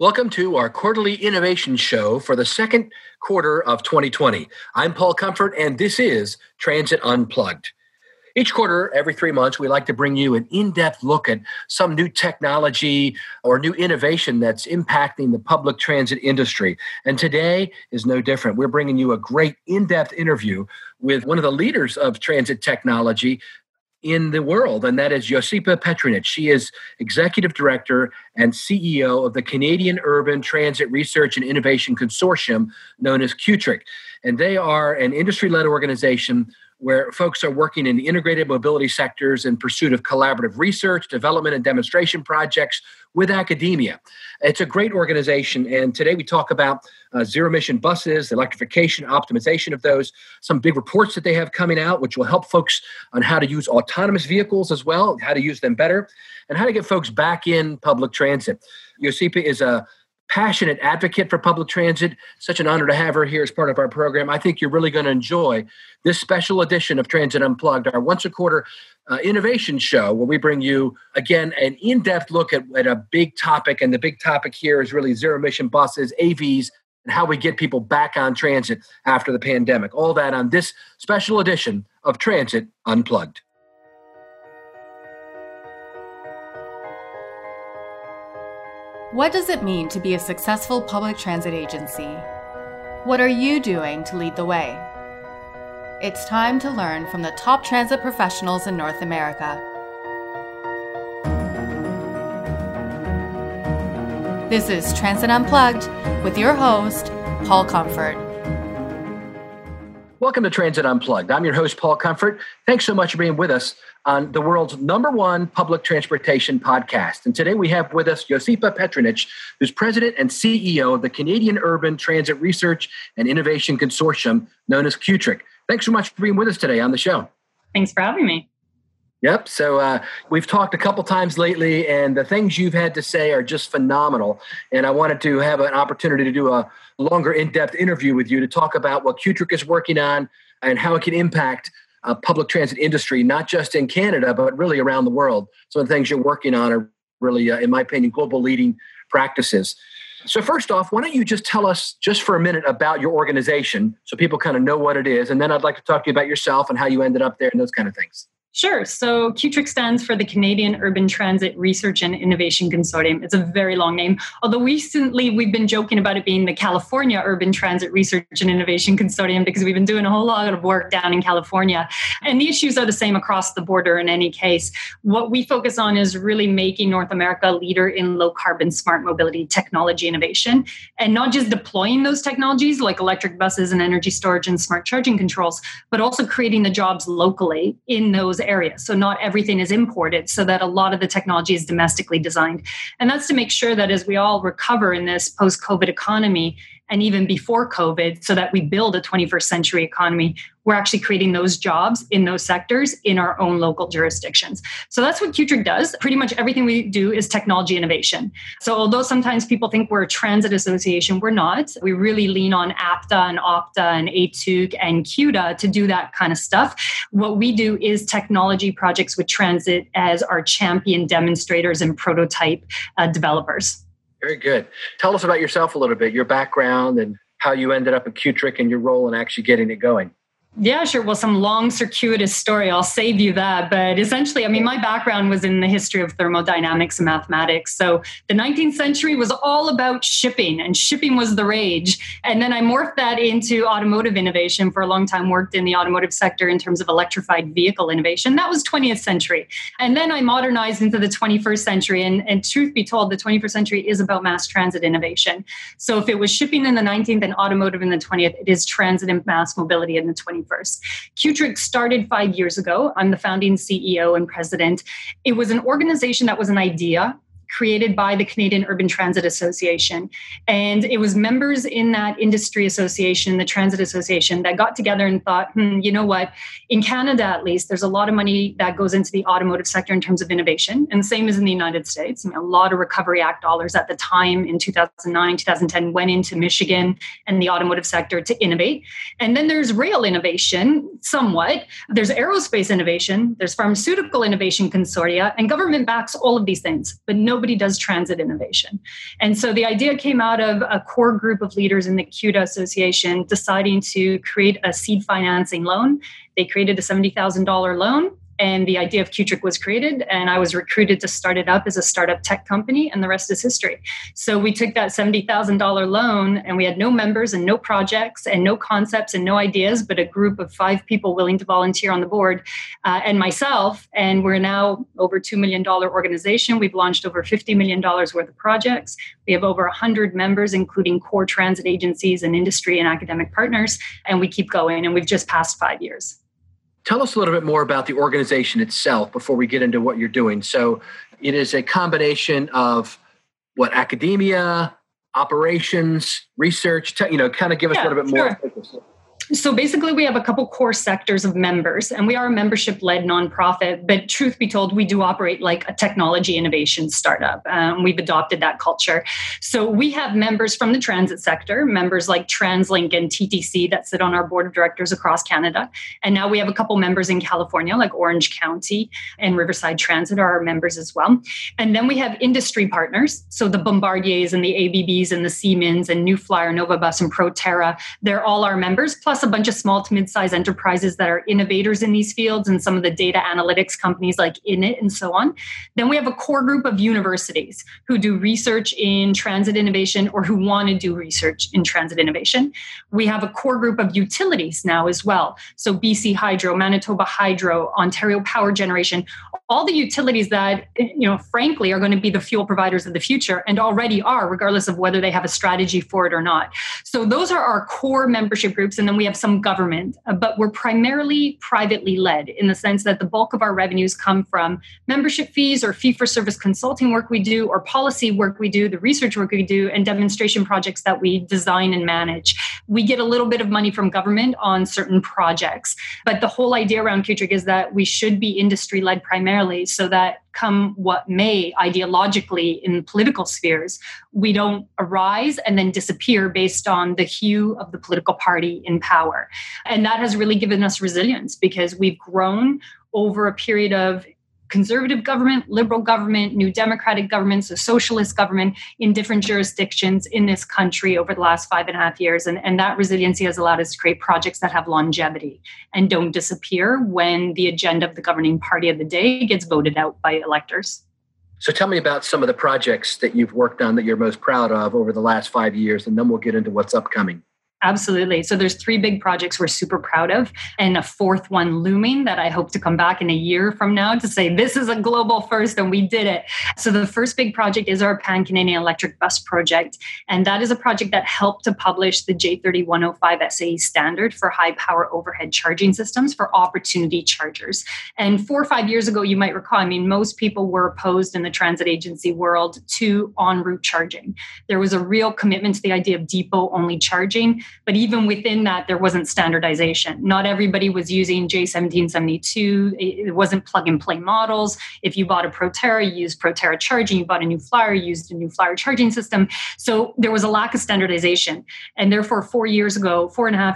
Welcome to our quarterly innovation show for the second quarter of 2020. I'm Paul Comfort, and this is Transit Unplugged. Each quarter, every 3 months, we like to bring you an in-depth look at some new technology or new innovation that's impacting the public transit industry. And today is no different. We're bringing you a great in-depth interview with one of the leaders of transit technology in the world, and that is Josipa Petrunic. She is Executive Director and CEO of the Canadian Urban Transit Research and Innovation Consortium, known as CUTRIC. And they are an industry-led organization where folks are working in the integrated mobility sectors in pursuit of collaborative research, development, and demonstration projects with academia. It's a great organization, and today we talk about zero-emission buses, electrification, optimization of those, some big reports that they have coming out, which will help folks on how to use autonomous vehicles as well, how to use them better, and how to get folks back in public transit. Josipa is a passionate advocate for public transit. Such an honor to have her here as part of our program. I think you're really going to enjoy this special edition of Transit Unplugged, our once-a-quarter innovation show where we bring you, again, an in-depth look at a big topic. And the big topic here is really zero-emission buses, AVs, and how we get people back on transit after the pandemic. All that on this special edition of Transit Unplugged. What does it mean to be a successful public transit agency? What are you doing to lead the way? It's time to learn from the top transit professionals in North America. This is Transit Unplugged with your host, Paul Comfort. Welcome to Transit Unplugged. I'm your host, Paul Comfort. Thanks so much for being with us on the world's number one public transportation podcast. And today we have with us Josipa Petrunic, who's president and CEO of the Canadian Urban Transit Research and Innovation Consortium, known as CUTRIC. Thanks so much for being with us today on the show. Thanks for having me. Yep. So we've talked a couple times lately, and the things you've had to say are just phenomenal. And I wanted to have an opportunity to do a longer, in-depth interview with you to talk about what CUTRIC is working on and how it can impact public transit industry, not just in Canada, but really around the world. Some of the things you're working on are really, in my opinion, global leading practices. So first off, why don't you just tell us just for a minute about your organization so people kind of know what it is. And then I'd like to talk to you about yourself and how you ended up there and those kind of things. Sure. So CUTRIC stands for the Canadian Urban Transit Research and Innovation Consortium. It's a very long name, although recently we've been joking about it being the California Urban Transit Research and Innovation Consortium because we've been doing a whole lot of work down in California. And the issues are the same across the border in any case. What we focus on is really making North America a leader in low-carbon smart mobility technology innovation, and not just deploying those technologies like electric buses and energy storage and smart charging controls, but also creating the jobs locally in those areas. So not everything is imported, so that a lot of the technology is domestically designed. And that's to make sure that as we all recover in this post-COVID economy, and even before COVID, so that we build a 21st century economy, we're actually creating those jobs in those sectors in our own local jurisdictions. So that's what CUTRIC does. Pretty much everything we do is technology innovation. So although sometimes people think we're a transit association, we're not. We really lean on APTA and OPTA and ATUC and CUTA to do that kind of stuff. What we do is technology projects with transit as our champion demonstrators and prototype developers. Very good. Tell us about yourself a little bit, your background and how you ended up at CUTRIC and your role in actually getting it going. Yeah, sure. Well, some long, circuitous story. I'll save you that. But essentially, I mean, my background was in the history of thermodynamics and mathematics. So the 19th century was all about shipping, and shipping was the rage. And then I morphed that into automotive innovation for a long time, worked in the automotive sector in terms of electrified vehicle innovation. That was 20th century. And then I modernized into the 21st century. And truth be told, the 21st century is about mass transit innovation. So if it was shipping in the 19th and automotive in the 20th, it is transit and mass mobility in the 21st. CUTRIC started 5 years ago. I'm the founding CEO and president. It was an organization that was an idea created by the Canadian Urban Transit Association. And it was members in that industry association, the Transit Association, that got together and thought, you know what, in Canada at least, there's a lot of money that goes into the automotive sector in terms of innovation. And same as in the United States. I mean, a lot of Recovery Act dollars at the time in 2009, 2010 went into Michigan and the automotive sector to innovate. And then there's rail innovation, somewhat. There's aerospace innovation. There's pharmaceutical innovation consortia. And government backs all of these things, but no nobody does transit innovation. And so the idea came out of a core group of leaders in the CUDA Association deciding to create a seed financing loan. They created a $70,000 loan. And the idea of Qtric was created, and I was recruited to start it up as a startup tech company, and the rest is history. So we took that $70,000 loan, and we had no members and no projects and no concepts and no ideas, but a group of 5 people willing to volunteer on the board and myself. And we're now over $2 million organization. We've launched over $50 million worth of projects. We have over 100 members, including core transit agencies and industry and academic partners. And we keep going, and we've just passed 5 years. Tell us a little bit more about the organization itself before we get into what you're doing. So it is a combination of what, academia, operations, research, kind of give us a little bit more. Sure. So basically, we have a couple core sectors of members, and we are a membership-led nonprofit. But truth be told, we do operate like a technology innovation startup. We've adopted that culture. So we have members from the transit sector, members like TransLink and TTC that sit on our board of directors across Canada. And now we have a couple members in California, like Orange County and Riverside Transit are our members as well. And then we have industry partners. So the Bombardiers and the ABBs and the Siemens and New Flyer, Novabus and Proterra, they're all our members, plus a bunch of small to mid-sized enterprises that are innovators in these fields and some of the data analytics companies like Init and so on. Then we have a core group of universities who do research in transit innovation or who want to do research in transit innovation. We have a core group of utilities now as well. So BC Hydro, Manitoba Hydro, Ontario Power Generation, all the utilities that, frankly, are going to be the fuel providers of the future and already are, regardless of whether they have a strategy for it or not. So those are our core membership groups. And then we have some government, but we're primarily privately led in the sense that the bulk of our revenues come from membership fees or fee-for-service consulting work we do, or policy work we do, the research work we do, and demonstration projects that we design and manage. We get a little bit of money from government on certain projects, but the whole idea around Qtric is that we should be industry-led primarily so that come what may ideologically in political spheres, we don't arise and then disappear based on the hue of the political party in power. And that has really given us resilience because we've grown over a period of conservative government, liberal government, new democratic governments, a socialist government in different jurisdictions in this country over the last 5.5 years. And that resiliency has allowed us to create projects that have longevity and don't disappear when the agenda of the governing party of the day gets voted out by electors. So tell me about some of the projects that you've worked on that you're most proud of over the last 5 years, and then we'll get into what's upcoming. Absolutely. So there's 3 big projects we're super proud of, and a 4th one looming that I hope to come back in a year from now to say this is a global first and we did it. So the first big project is our Pan-Canadian Electric Bus project, and that is a project that helped to publish the J3105 SAE standard for high power overhead charging systems for opportunity chargers. And 4 or 5 years ago, you might recall, most people were opposed in the transit agency world to en route charging. There was a real commitment to the idea of depot only charging. But even within that, there wasn't standardization. Not everybody was using J-1772. It wasn't plug-and-play models. If you bought a Proterra, you used Proterra charging. You bought a New Flyer, you used a New Flyer charging system. So there was a lack of standardization. And therefore, 4.5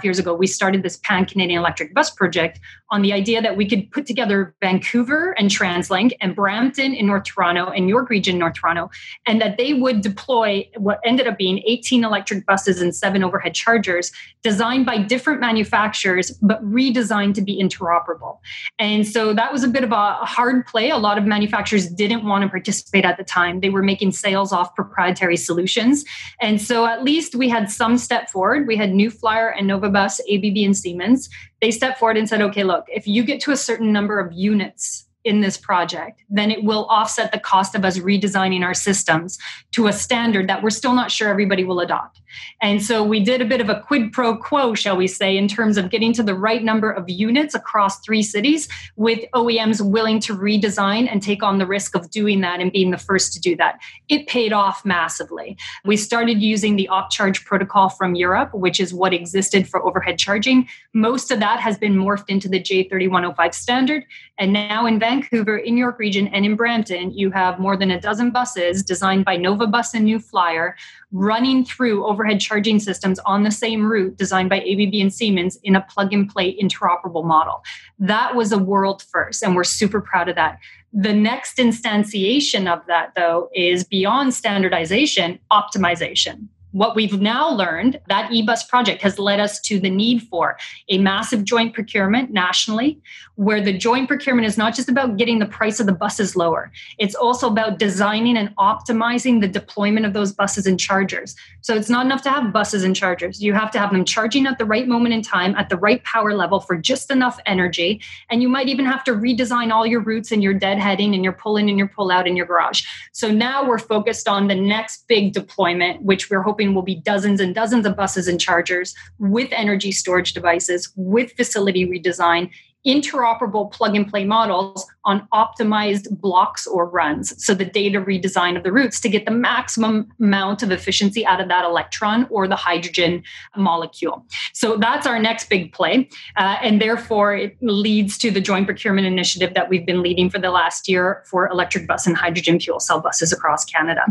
years ago, we started this Pan-Canadian Electric Bus project on the idea that we could put together Vancouver and TransLink and Brampton in North Toronto and York Region, North Toronto, and that they would deploy what ended up being 18 electric buses and 7 overhead chargers, designed by different manufacturers, but redesigned to be interoperable. And so that was a bit of a hard play. A lot of manufacturers didn't want to participate at the time. They were making sales off proprietary solutions. And so at least we had some step forward. We had New Flyer and Novabus, ABB and Siemens. They stepped forward and said, okay, look, if you get to a certain number of units in this project, then it will offset the cost of us redesigning our systems to a standard that we're still not sure everybody will adopt. And so we did a bit of a quid pro quo, shall we say, in terms of getting to the right number of units across 3 cities with OEMs willing to redesign and take on the risk of doing that and being the first to do that. It paid off massively. We started using the OptCharge protocol from Europe, which is what existed for overhead charging. Most of that has been morphed into the J3105 standard. And now in Vancouver, in York Region, and in Brampton, you have more than a dozen buses designed by Novabus and New Flyer running through overhead charging systems on the same route designed by ABB and Siemens in a plug-and-play interoperable model. That was a world first, and we're super proud of that. The next instantiation of that, though, is beyond standardization, optimization. What we've now learned, that eBus project has led us to the need for a massive joint procurement nationally, where the joint procurement is not just about getting the price of the buses lower. It's also about designing and optimizing the deployment of those buses and chargers. So it's not enough to have buses and chargers. You have to have them charging at the right moment in time, at the right power level for just enough energy. And you might even have to redesign all your routes and your deadheading and your pull-in and your pull-out in your garage. So now we're focused on the next big deployment, which we're hoping will be dozens and dozens of buses and chargers with energy storage devices, with facility redesign, interoperable plug-and-play models on optimized blocks or runs. So the data redesign of the routes to get the maximum amount of efficiency out of that electron or the hydrogen molecule. So that's our next big play. And therefore, it leads to the joint procurement initiative that we've been leading for the last year for electric bus and hydrogen fuel cell buses across Canada.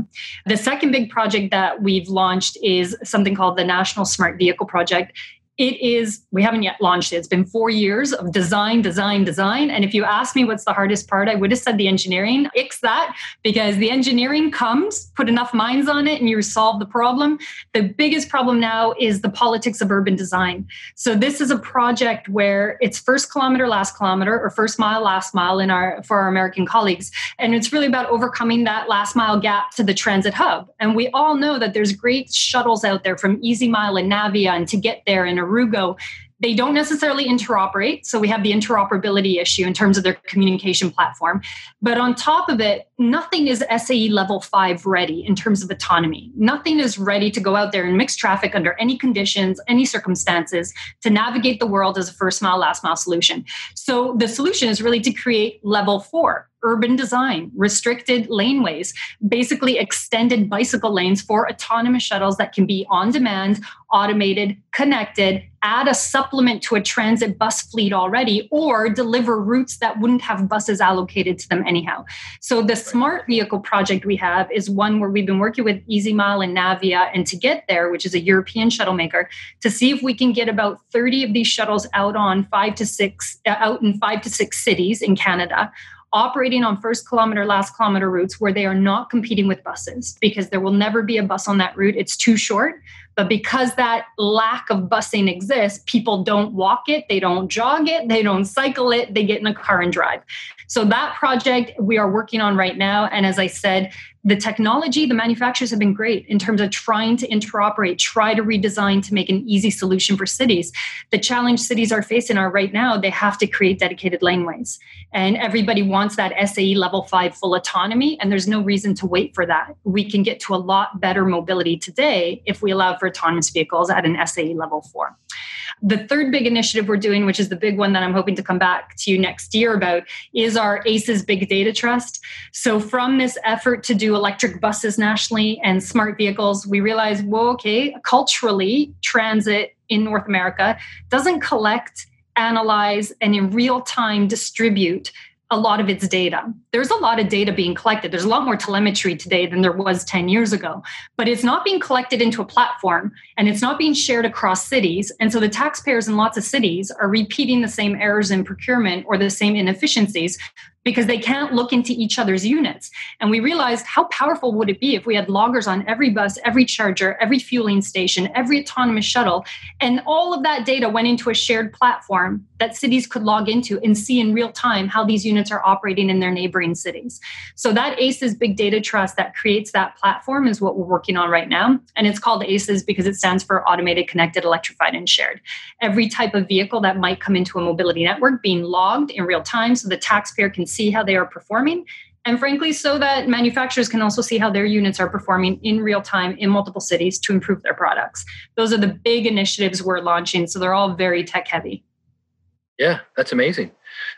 The second big project that we've launched is something called the National Smart Vehicle Project. It is, we haven't yet launched it. It's been 4 years of design. And if you ask me what's the hardest part, I would have said the engineering. Ix that, because the engineering comes, put enough minds on it and you resolve the problem. The biggest problem now is the politics of urban design. So this is a project where it's first kilometer, last kilometer, or first mile, last mile for our American colleagues. And it's really about overcoming that last mile gap to the transit hub. And we all know that there's great shuttles out there from EasyMile and Navia and 2getthere and Arugo. They don't necessarily interoperate. So we have the interoperability issue in terms of their communication platform. But on top of it, nothing is SAE level 5 ready in terms of autonomy. Nothing is ready to go out there and mix traffic under any conditions, any circumstances, to navigate the world as a first mile, last mile solution. So the solution is really to create level 4. Urban design, restricted laneways, basically extended bicycle lanes for autonomous shuttles that can be on demand, automated, connected, add a supplement to a transit bus fleet already, or deliver routes that wouldn't have buses allocated to them anyhow. So the smart vehicle project we have is one where we've been working with EasyMile and Navia and 2getthere, which is a European shuttle maker, to see if we can get about 30 of these shuttles out in 5 to 6 cities in Canada, operating on first kilometer, last kilometer routes where they are not competing with buses, because there will never be a bus on that route. It's too short. But because that lack of busing exists, people don't walk it, they don't jog it, they don't cycle it, they get in a car and drive. So that project we are working on right now. And as I said, the technology, the manufacturers have been great in terms of trying to interoperate, try to redesign to make an easy solution for cities. The challenge cities are facing are right now, they have to create dedicated laneways. And everybody wants that SAE level 5 full autonomy. And there's no reason to wait for that. We can get to a lot better mobility today if we allow for autonomous vehicles at an SAE level 4. The third big initiative we're doing, which is the big one that I'm hoping to come back to you next year about, is our ACES Big Data Trust. So from this effort to do electric buses nationally and smart vehicles, we realized, well, okay, culturally, transit in North America doesn't collect, analyze, and in real time distribute a lot of its data. There's a lot of data being collected. There's a lot more telemetry today than there was 10 years ago, but it's not being collected into a platform and it's not being shared across cities. And so the taxpayers in lots of cities are repeating the same errors in procurement or the same inefficiencies because they can't look into each other's units. And we realized, how powerful would it be if we had loggers on every bus, every charger, every fueling station, every autonomous shuttle, and all of that data went into a shared platform that cities could log into and see in real time how these units are operating in their neighboring cities. So that ACES Big Data Trust that creates that platform is what we're working on right now. And it's called ACES because it stands for Automated, Connected, Electrified, and Shared. Every type of vehicle that might come into a mobility network being logged in real time so the taxpayer can see how they are performing, and frankly, so that manufacturers can also see how their units are performing in real time in multiple cities to improve their products. Those are the big initiatives we're launching, so they're all very tech heavy. Yeah, that's amazing.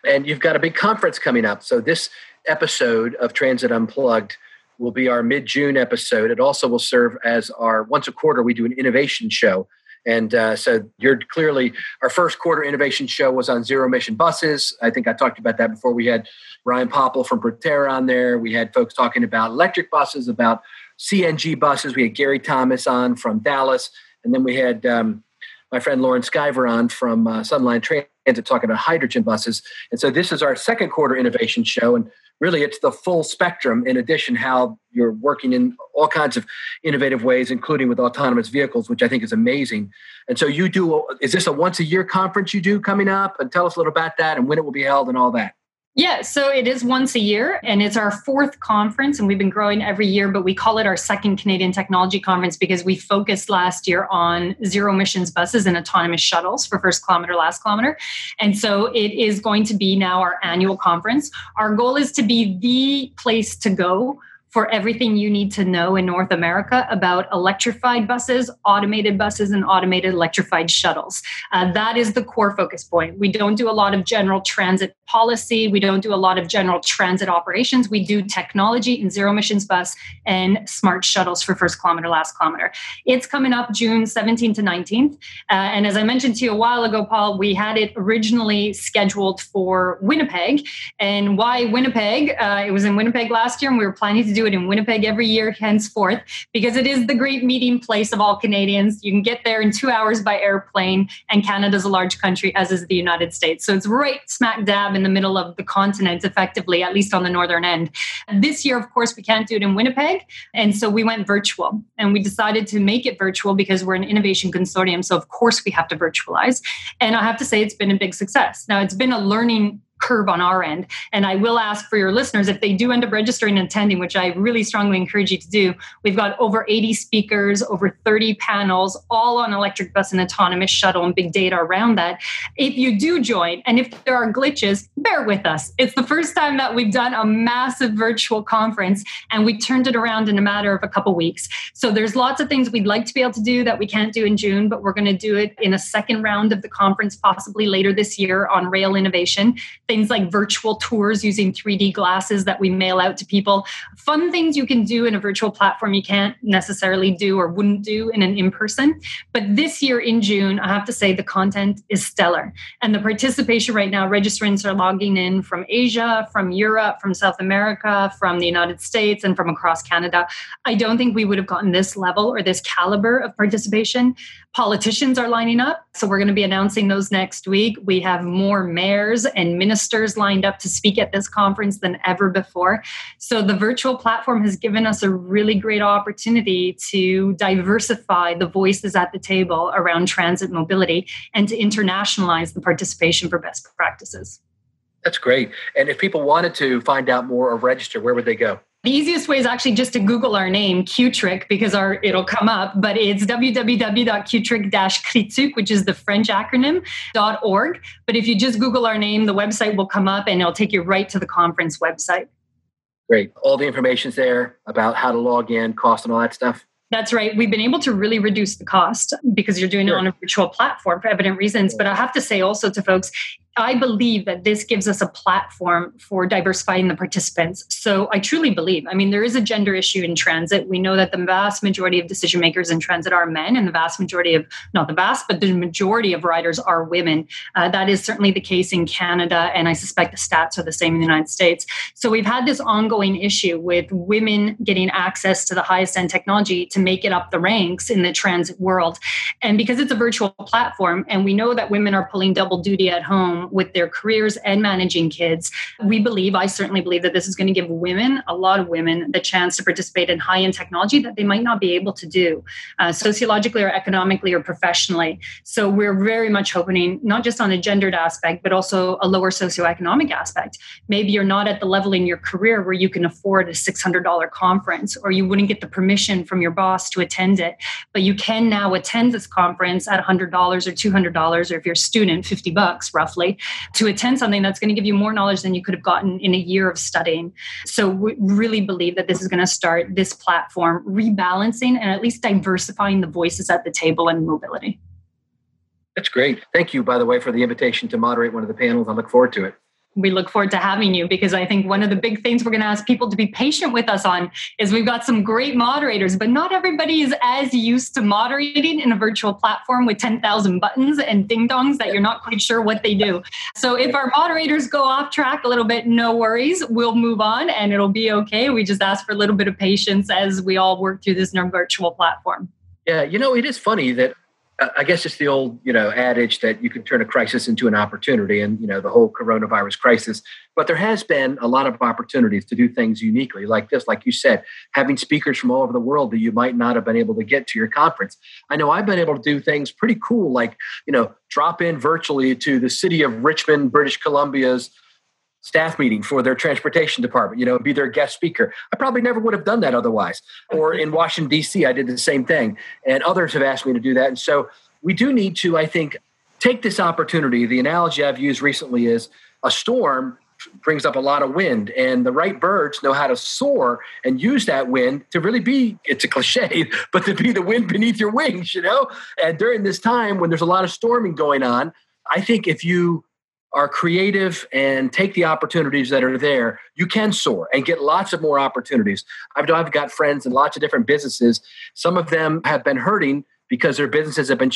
And you've got a big conference coming up. So this episode of Transit Unplugged will be our mid-June episode. It also will serve as our, once a quarter, we do an innovation show. And so you're clearly, our first quarter innovation show was on zero emission buses. I think I talked about that before. We had Ryan Popple from Proterra on there. We had folks talking about electric buses, about CNG buses. We had Gary Thomas on from Dallas. And then we had my friend Lauren Skyver on from Sunline Transit talking about hydrogen buses. And so this is our second quarter innovation show. And really it's the full spectrum. In addition, how you're working in all kinds of innovative ways, including with autonomous vehicles, which I think is amazing. And so you do, is this a once a year conference you do coming up? And tell us a little about that and when it will be held and all that. Yeah, so it is once a year and it's our fourth conference and we've been growing every year, but we call it our second Canadian Technology Conference because we focused last year on zero emissions buses and autonomous shuttles for first kilometer, last kilometer. And so it is going to be now our annual conference. Our goal is to be the place to go for everything you need to know in North America about electrified buses, and automated electrified shuttles. That is the core focus point. We don't do a lot of general transit policy. We don't do a lot of general transit operations. We do technology and zero emissions bus and smart shuttles for first kilometer, last kilometer. It's coming up June 17th to 19th. And as I mentioned to you a while ago, Paul, we had it originally scheduled for Winnipeg. And why Winnipeg? It was in Winnipeg last year and we were planning to do it in Winnipeg every year henceforth because it is the great meeting place of all Canadians. You can get there in 2 hours by airplane, and Canada's a large country, as is the United States. So it's right smack dab in the middle of the continent, effectively, at least on the northern end. This year, of course, we can't do it in Winnipeg. And so we went virtual and we decided to make it virtual because we're an innovation consortium. So of course we have to virtualize. And I have to say it's been a big success. Now it's been a learning curve on our end. And I will ask for your listeners, if they do end up registering and attending, which I really strongly encourage you to do, we've got over 80 speakers, over 30 panels, all on electric bus and autonomous shuttle and big data around that. If you do join, and if there are glitches, bear with us. It's the first time that we've done a massive virtual conference and we turned it around in a matter of a couple of weeks. So there's lots of things we'd like to be able to do that we can't do in June, but we're going to do it in a second round of the conference, possibly later this year on rail innovation. Things like virtual tours using 3D glasses that we mail out to people. Fun things you can do in a virtual platform you can't necessarily do or wouldn't do in an in-person. But this year in June, I have to say the content is stellar. And the participation right now, registrants are logging in from Asia, from Europe, from South America, from the United States, and from across Canada. I don't think we would have gotten this level or this caliber of participation. Politicians are lining up. So we're going to be announcing those next week. We have more mayors and ministers lined up to speak at this conference than ever before. So the virtual platform has given us a really great opportunity to diversify the voices at the table around transit mobility and to internationalize the participation for best practices. That's great. And if people wanted to find out more or register, where would they go? The easiest way is actually just to Google our name, Qtric, because it'll come up, but it's www.qtric-critique, which is the French acronym, .org. But if you just Google our name, the website will come up and it'll take you right to the conference website. Great. All the information's there about how to log in, cost and all that stuff. That's right. We've been able to really reduce the cost because you're doing it on a virtual platform for evident reasons. But I have to say also to folks, I believe that this gives us a platform for diversifying the participants. So I truly believe, I mean, there is a gender issue in transit. We know that the vast majority of decision makers in transit are men and the vast majority of, not the vast, but the majority of riders are women. That is certainly the case in Canada. And I suspect the stats are the same in the United States. So we've had this ongoing issue with women getting access to the highest end technology to make it up the ranks in the transit world. And because it's a virtual platform and we know that women are pulling double duty at home, with their careers and managing kids, I certainly believe that this is going to give women, a lot of women, the chance to participate in high-end technology that they might not be able to do sociologically or economically or professionally. So we're very much hoping, not just on a gendered aspect, but also a lower socioeconomic aspect. Maybe you're not at the level in your career where you can afford a $600 conference, or you wouldn't get the permission from your boss to attend it, but you can now attend this conference at $100 or $200, or if you're a student, $50 roughly, to attend something that's going to give you more knowledge than you could have gotten in a year of studying. So we really believe that this is going to start this platform rebalancing and at least diversifying the voices at the table in mobility. That's great. Thank you, by the way, for the invitation to moderate one of the panels. I look forward to it. We look forward to having you because I think one of the big things we're going to ask people to be patient with us on is we've got some great moderators, but not everybody is as used to moderating in a virtual platform with 10,000 buttons and ding-dongs that you're not quite sure what they do. So if our moderators go off track a little bit, no worries. We'll move on and it'll be okay. We just ask for a little bit of patience as we all work through this virtual platform. Yeah, it is funny that I guess it's the old, adage that you can turn a crisis into an opportunity, and, the whole coronavirus crisis. But there has been a lot of opportunities to do things uniquely like this. Like you said, having speakers from all over the world that you might not have been able to get to your conference. I know I've been able to do things pretty cool, like, drop in virtually to the city of Richmond, British Columbia's staff meeting for their transportation department, be their guest speaker. I probably never would have done that otherwise. Or in Washington, D.C., I did the same thing. And others have asked me to do that. And so we do need to, I think, take this opportunity. The analogy I've used recently is a storm brings up a lot of wind, and the right birds know how to soar and use that wind to really be, it's a cliche, but to be the wind beneath your wings, And during this time when there's a lot of storming going on, I think if you are creative and take the opportunities that are there, you can soar and get lots of more opportunities. I've got friends in lots of different businesses. Some of them have been hurting because their businesses have been,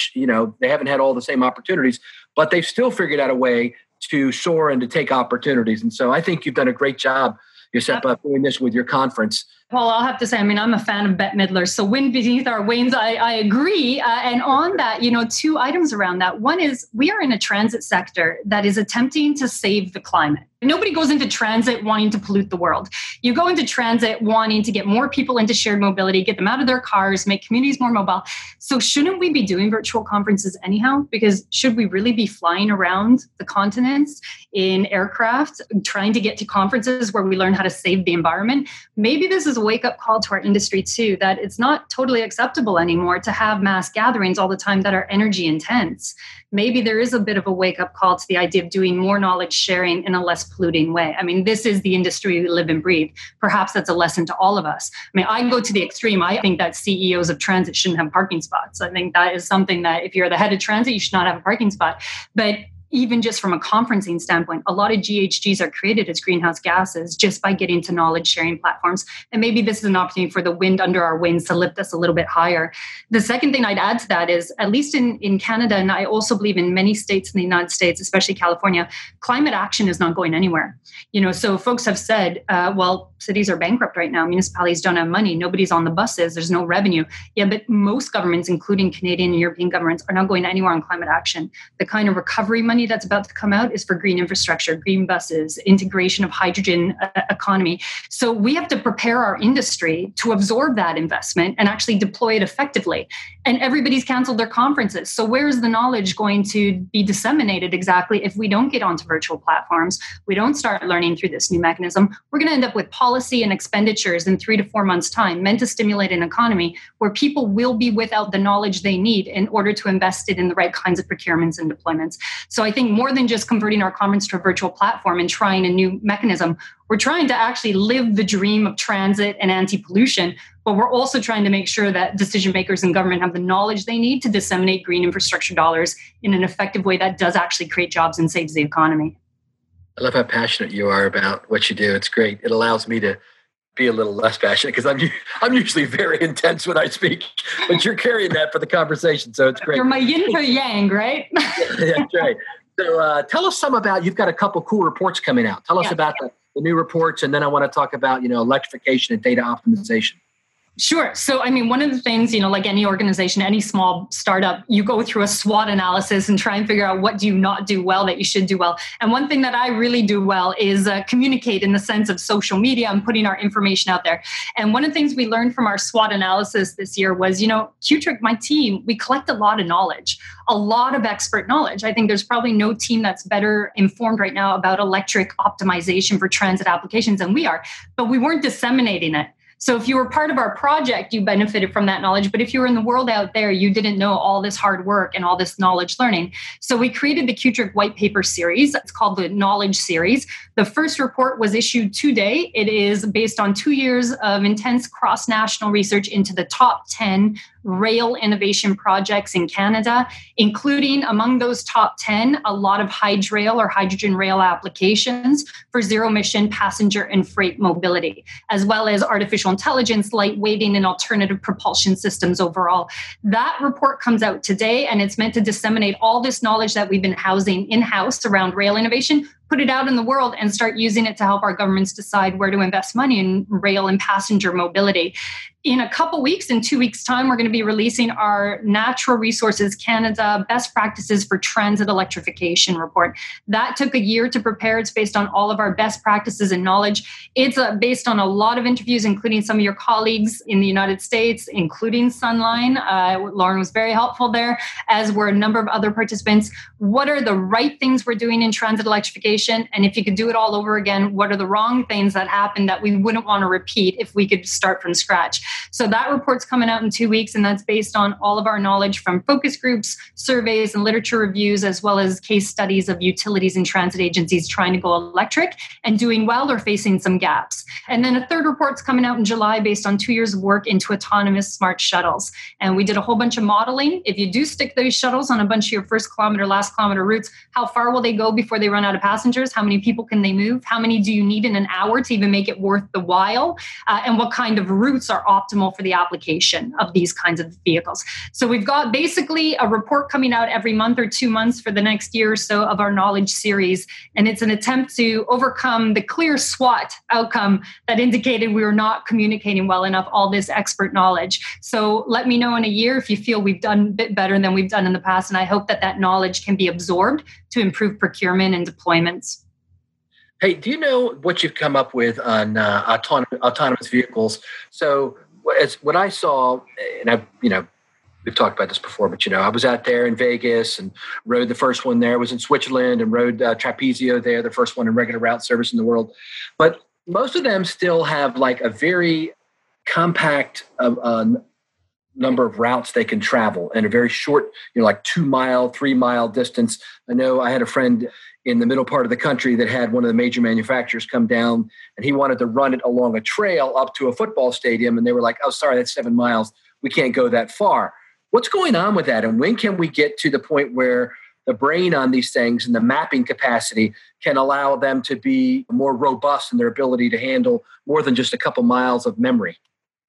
they haven't had all the same opportunities, but they've still figured out a way to soar and to take opportunities. And so I think you've done a great job, Josipa, doing this with your conference. Paul, I'll have to say, I'm a fan of Bette Midler. So wind beneath our wings, I agree. And on that, two items around that. One is we are in a transit sector that is attempting to save the climate. Nobody goes into transit wanting to pollute the world. You go into transit wanting to get more people into shared mobility, get them out of their cars, make communities more mobile. So shouldn't we be doing virtual conferences anyhow? Because should we really be flying around the continents in aircraft, trying to get to conferences where we learn how to save the environment? Maybe this is a wake-up call to our industry too, that it's not totally acceptable anymore to have mass gatherings all the time that are energy intense. Maybe there is a bit of a wake-up call to the idea of doing more knowledge sharing in a less polluting way. This is the industry we live and breathe. Perhaps that's a lesson to all of us. I go to the extreme. I think that CEOs of transit shouldn't have parking spots. I think that is something that if you're the head of transit, you should not have a parking spot. But even just from a conferencing standpoint, a lot of GHGs are created as greenhouse gases just by getting to knowledge sharing platforms. And maybe this is an opportunity for the wind under our wings to lift us a little bit higher. The second thing I'd add to that is, at least in Canada, and I also believe in many states in the United States, especially California, climate action is not going anywhere. So folks have said, cities are bankrupt right now. Municipalities don't have money. Nobody's on the buses. There's no revenue. Yeah, but most governments, including Canadian and European governments, are not going anywhere on climate action. The kind of recovery money that's about to come out is for green infrastructure, green buses, integration of hydrogen economy. So we have to prepare our industry to absorb that investment and actually deploy it effectively. And everybody's canceled their conferences. So where's the knowledge going to be disseminated exactly if we don't get onto virtual platforms, we don't start learning through this new mechanism? We're going to end up with policy and expenditures in 3 to 4 months' time meant to stimulate an economy where people will be without the knowledge they need in order to invest it in the right kinds of procurements and deployments. So I think more than just converting our conference to a virtual platform and trying a new mechanism, we're trying to actually live the dream of transit and anti-pollution, but we're also trying to make sure that decision makers in government have the knowledge they need to disseminate green infrastructure dollars in an effective way that does actually create jobs and saves the economy. I love how passionate you are about what you do. It's great. It allows me to be a little less passionate because I'm usually very intense when I speak, but you're carrying that for the conversation, so it's great. You're my yin for yang, right? Yeah, that's right. So tell us some about, you've got a couple cool reports coming out. Tell us about the new reports, and then I want to talk about electrification and data optimization. Sure. So, one of the things, like any organization, any small startup, you go through a SWOT analysis and try and figure out what do you not do well that you should do well. And one thing that I really do well is communicate in the sense of social media and putting our information out there. And one of the things we learned from our SWOT analysis this year was, Qtrick, my team, we collect a lot of knowledge, a lot of expert knowledge. I think there's probably no team that's better informed right now about electric optimization for transit applications than we are, but we weren't disseminating it. So if you were part of our project, you benefited from that knowledge. But if you were in the world out there, you didn't know all this hard work and all this knowledge learning. So we created the Qtrick White Paper Series. It's called the Knowledge Series. The first report was issued today. It is based on 2 years of intense cross-national research into the top 10 rail innovation projects in Canada, including among those top 10, a lot of hydrail or hydrogen rail applications for zero-emission passenger and freight mobility, as well as artificial intelligence, lightweighting, and alternative propulsion systems overall. That report comes out today, and it's meant to disseminate all this knowledge that we've been housing in-house around rail innovation put it out in the world and start using it to help our governments decide where to invest money in rail and passenger mobility. In a couple weeks, in 2 weeks' time, we're going to be releasing our Natural Resources Canada Best Practices for Transit Electrification report. That took a year to prepare. It's based on all of our best practices and knowledge. It's based on a lot of interviews, including some of your colleagues in the United States, including Sunline. Lauren was very helpful there, as were a number of other participants. What are the right things we're doing in transit electrification? And if you could do it all over again, what are the wrong things that happened that we wouldn't want to repeat if we could start from scratch? So that report's coming out in 2 weeks, and that's based on all of our knowledge from focus groups, surveys, and literature reviews, as well as case studies of utilities and transit agencies trying to go electric and doing well or facing some gaps. And then a third report's coming out in July based on 2 years of work into autonomous smart shuttles. And we did a whole bunch of modeling. If you do stick those shuttles on a bunch of your first kilometer, last kilometer routes, how far will they go before they run out of passengers? How many people can they move? How many do you need in an hour to even make it worth the while? And what kind of routes are optimal for the application of these kinds of vehicles? So we've got basically a report coming out every month or 2 months for the next year or so of our knowledge series. And it's an attempt to overcome the clear SWOT outcome that indicated we were not communicating well enough all this expert knowledge. So let me know in a year if you feel we've done a bit better than we've done in the past. And I hope that that knowledge can be absorbed to improve procurement and deployments. Hey, do you know what you've come up with on autonomous vehicles? So what I saw, and we've talked about this before, but, I was out there in Vegas and rode the first one there. I was in Switzerland and rode Trapezio there, the first one in regular route service in the world. But most of them still have like a very compact number of routes they can travel in a very short, like 2 mile, 3 mile distance. I know I had a friend in the middle part of the country that had one of the major manufacturers come down and he wanted to run it along a trail up to a football stadium. And they were like, oh, sorry, that's 7 miles. We can't go that far. What's going on with that? And when can we get to the point where the brain on these things and the mapping capacity can allow them to be more robust in their ability to handle more than just a couple miles of memory?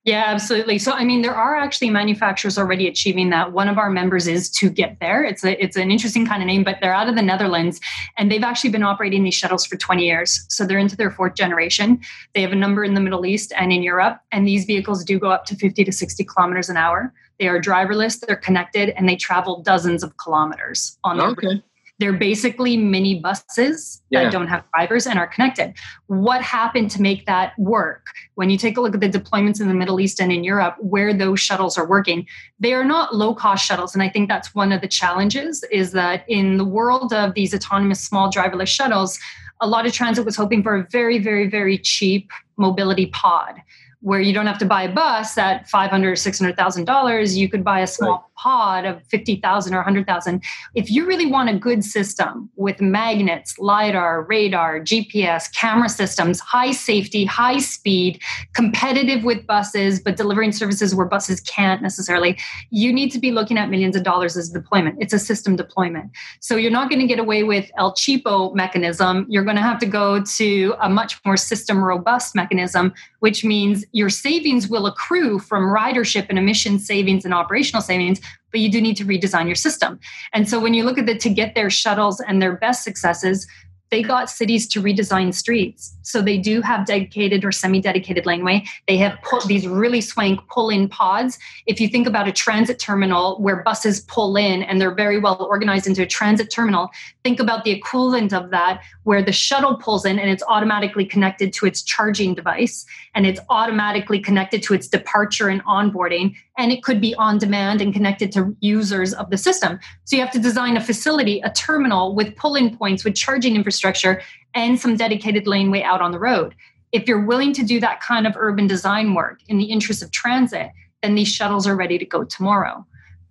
Yeah, absolutely. So, there are actually manufacturers already achieving that. One of our members is 2getthere. It's an interesting kind of name, but they're out of the Netherlands, and they've actually been operating these shuttles for 20 years. So they're into their fourth generation. They have a number in the Middle East and in Europe, and these vehicles do go up to 50 to 60 kilometers an hour. They are driverless, they're connected, and they travel dozens of kilometers on their route. They're basically mini buses that don't have drivers and are connected. What happened to make that work? When you take a look at the deployments in the Middle East and in Europe, where those shuttles are working, they are not low-cost shuttles. And I think that's one of the challenges, is that in the world of these autonomous small driverless shuttles, a lot of transit was hoping for a very, very, very cheap mobility pod, where you don't have to buy a bus at $500,000 or $600,000, you could buy a small pod of $50,000 or $100,000. If you really want a good system with magnets, LiDAR, radar, GPS, camera systems, high safety, high speed, competitive with buses, but delivering services where buses can't necessarily, you need to be looking at millions of dollars as deployment. It's a system deployment. So you're not going to get away with El Cheapo mechanism. You're going to have to go to a much more system robust mechanism, which means your savings will accrue from ridership and emission savings and operational savings, but you do need to redesign your system. And so when you look at the 2getthere shuttles and their best successes, they got cities to redesign streets. So they do have dedicated or semi-dedicated laneway. They have these really swank pull-in pods. If you think about a transit terminal where buses pull in and they're very well organized into a transit terminal, think about the equivalent of that where the shuttle pulls in and it's automatically connected to its charging device and it's automatically connected to its departure and onboarding. And it could be on demand and connected to users of the system. So you have to design a facility, a terminal with pull-in points, with charging infrastructure, and some dedicated laneway out on the road. If you're willing to do that kind of urban design work in the interest of transit, then these shuttles are ready to go tomorrow.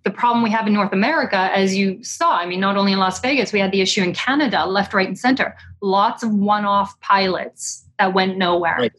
The problem we have in North America, as you saw, not only in Las Vegas, we had the issue in Canada, left, right, and center. Lots of one-off pilots that went nowhere. Right.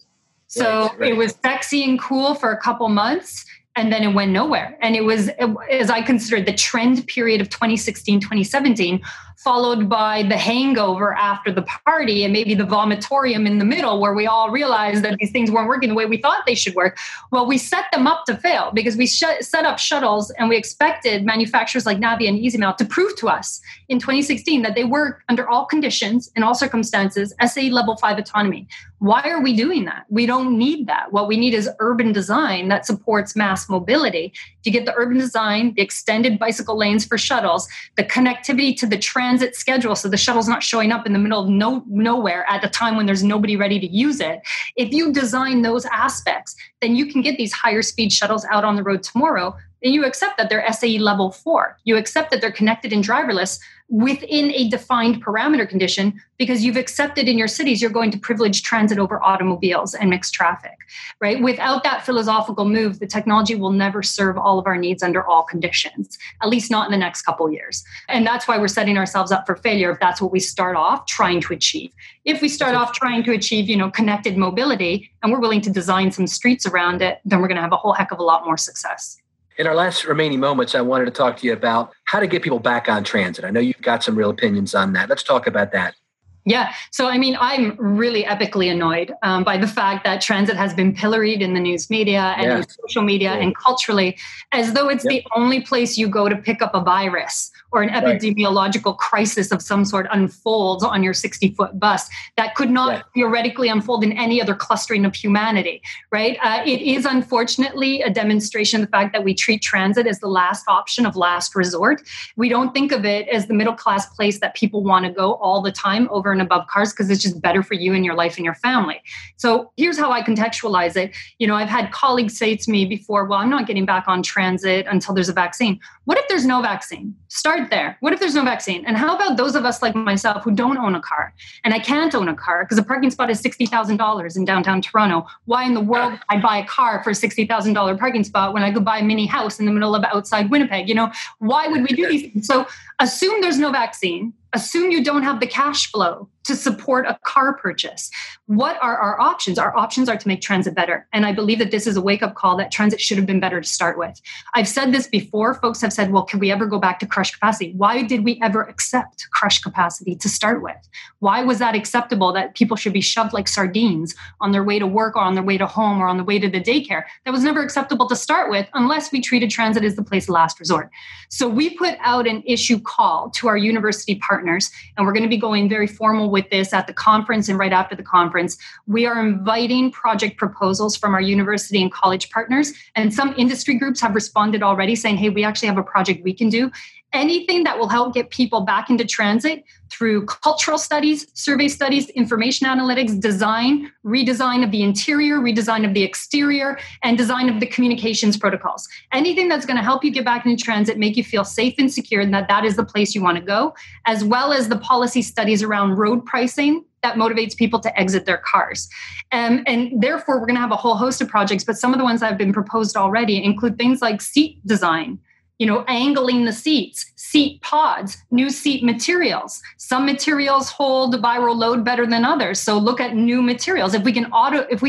So It was sexy and cool for a couple months, and then it went nowhere. And it was, as I considered, the trend period of 2016, 2017 followed by the hangover after the party and maybe the vomitorium in the middle where we all realized that these things weren't working the way we thought they should work. Well, we set them up to fail because we set up shuttles and we expected manufacturers like Navia and EasyMile to prove to us in 2016 that they work under all conditions, in all circumstances, SAE level 5 autonomy. Why are we doing that? We don't need that. What we need is urban design that supports mass mobility. You get the urban design, the extended bicycle lanes for shuttles, the connectivity to the transit schedule so the shuttle's not showing up in the middle of nowhere at the time when there's nobody ready to use it. If you design those aspects, then you can get these higher speed shuttles out on the road tomorrow. And you accept that they're SAE level 4. You accept that they're connected and driverless within a defined parameter condition because you've accepted in your cities you're going to privilege transit over automobiles and mixed traffic, right? Without that philosophical move, the technology will never serve all of our needs under all conditions, at least not in the next couple of years. And that's why we're setting ourselves up for failure if that's what we start off trying to achieve. If we start off trying to achieve, connected mobility and we're willing to design some streets around it, then we're going to have a whole heck of a lot more success. In our last remaining moments, I wanted to talk to you about how to get people back on transit. I know you've got some real opinions on that. Let's talk about that. Yeah. So, I'm really epically annoyed by the fact that transit has been pilloried in the news media and in social media and culturally, as though it's the only place you go to pick up a virus or an epidemiological crisis of some sort unfolds on your 60-foot bus that could not theoretically unfold in any other clustering of humanity, right? It is unfortunately a demonstration of the fact that we treat transit as the last option of last resort. We don't think of it as the middle-class place that people want to go all the time over and above cars because it's just better for you and your life and your family. So here's how I contextualize it. I've had colleagues say to me before, well, I'm not getting back on transit until there's a vaccine. What if there's no vaccine? Start there. What if there's no vaccine? And how about those of us like myself who don't own a car? And I can't own a car because a parking spot is $60,000 in downtown Toronto. Why in the world would I buy a car for a $60,000 parking spot when I could buy a mini house in the middle of outside Winnipeg? Why would we do these things? So assume there's no vaccine. Assume you don't have the cash flow to support a car purchase. What are our options? Our options are to make transit better. And I believe that this is a wake-up call that transit should have been better to start with. I've said this before. Folks have said, well, can we ever go back to crush capacity? Why did we ever accept crush capacity to start with? Why was that acceptable that people should be shoved like sardines on their way to work or on their way to home or on the way to the daycare? That was never acceptable to start with unless we treated transit as the place of last resort. So we put out an issue call to our university partners, and we're going to be going very formal with this at the conference and right after the conference. We are inviting project proposals from our university and college partners, and some industry groups have responded already saying, hey, we actually have a project we can do. Anything that will help get people back into transit through cultural studies, survey studies, information analytics, design, redesign of the interior, redesign of the exterior, and design of the communications protocols. Anything that's going to help you get back into transit, make you feel safe and secure, and that is the place you want to go, as well as the policy studies around road pricing that motivates people to exit their cars. And therefore, we're going to have a whole host of projects, but some of the ones that have been proposed already include things like seat design, angling the seats, seat pods, new seat materials. Some materials hold viral load better than others. So look at new materials. If we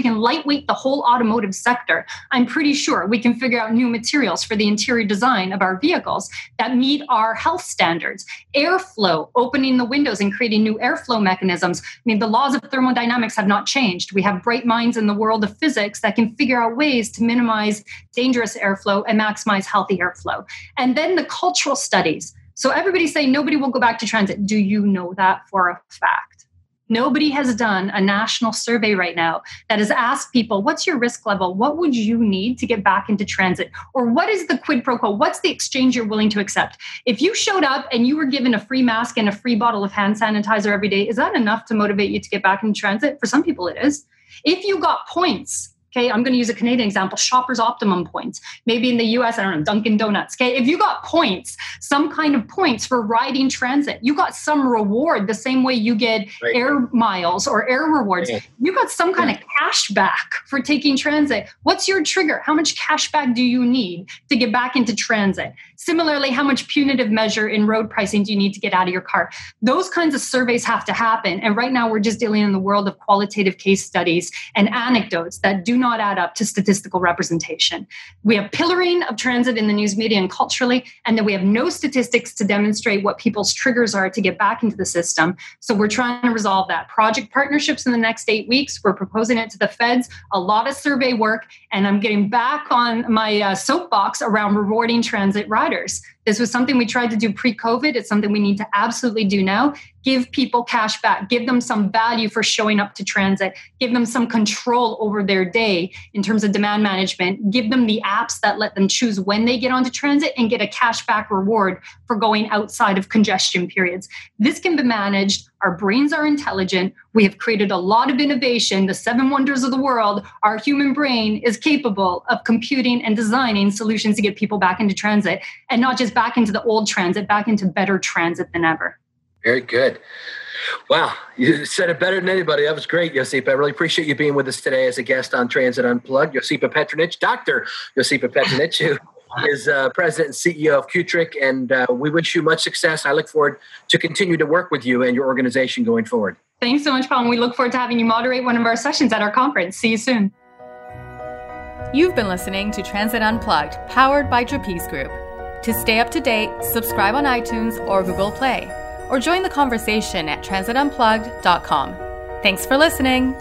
can lightweight the whole automotive sector, I'm pretty sure we can figure out new materials for the interior design of our vehicles that meet our health standards. Airflow, opening the windows and creating new airflow mechanisms. The laws of thermodynamics have not changed. We have bright minds in the world of physics that can figure out ways to minimize dangerous airflow and maximize healthy airflow. And then the cultural studies. So everybody's saying nobody will go back to transit. Do you know that for a fact? Nobody has done a national survey right now that has asked people, what's your risk level? What would you need to get back into transit? Or what is the quid pro quo? What's the exchange you're willing to accept? If you showed up and you were given a free mask and a free bottle of hand sanitizer every day, is that enough to motivate you to get back into transit? For some people, it is. If you got points, okay, I'm going to use a Canadian example, Shoppers Optimum points. Maybe in the US, I don't know, Dunkin' Donuts. Okay, if you got points, some kind of points for riding transit, you got some reward the same way you get air miles or air rewards. Yeah. You got some kind of cash back for taking transit. What's your trigger? How much cash back do you need to get back into transit? Similarly, how much punitive measure in road pricing do you need to get out of your car? Those kinds of surveys have to happen. And right now, we're just dealing in the world of qualitative case studies and anecdotes that do not add up to statistical representation. We have pillorying of transit in the news media and culturally, and then we have no statistics to demonstrate what people's triggers are to get back into the system. So we're trying to resolve that. Project partnerships in the next 8 weeks. We're proposing it to the feds, a lot of survey work, and I'm getting back on my soapbox around rewarding transit riders. This was something we tried to do pre-COVID. It's something we need to absolutely do now. Give people cash back. Give them some value for showing up to transit. Give them some control over their day in terms of demand management. Give them the apps that let them choose when they get onto transit and get a cash back reward for going outside of congestion periods. This can be managed. Our brains are intelligent. We have created a lot of innovation. The seven wonders of the world. Our human brain is capable of computing and designing solutions to get people back into transit, and not just back into the old transit, back into better transit than ever. Very good. Wow. You said it better than anybody. That was great, Josipa. I really appreciate you being with us today as a guest on Transit Unplugged. Josipa Petrunic, Dr. Josipa Petrunic, who is president and CEO of QTRIC, and we wish you much success. I look forward to continue to work with you and your organization going forward. Thanks so much, Paul. And we look forward to having you moderate one of our sessions at our conference. See you soon. You've been listening to Transit Unplugged, powered by Trapeze Group. To stay up to date, subscribe on iTunes or Google Play, or join the conversation at transitunplugged.com. Thanks for listening.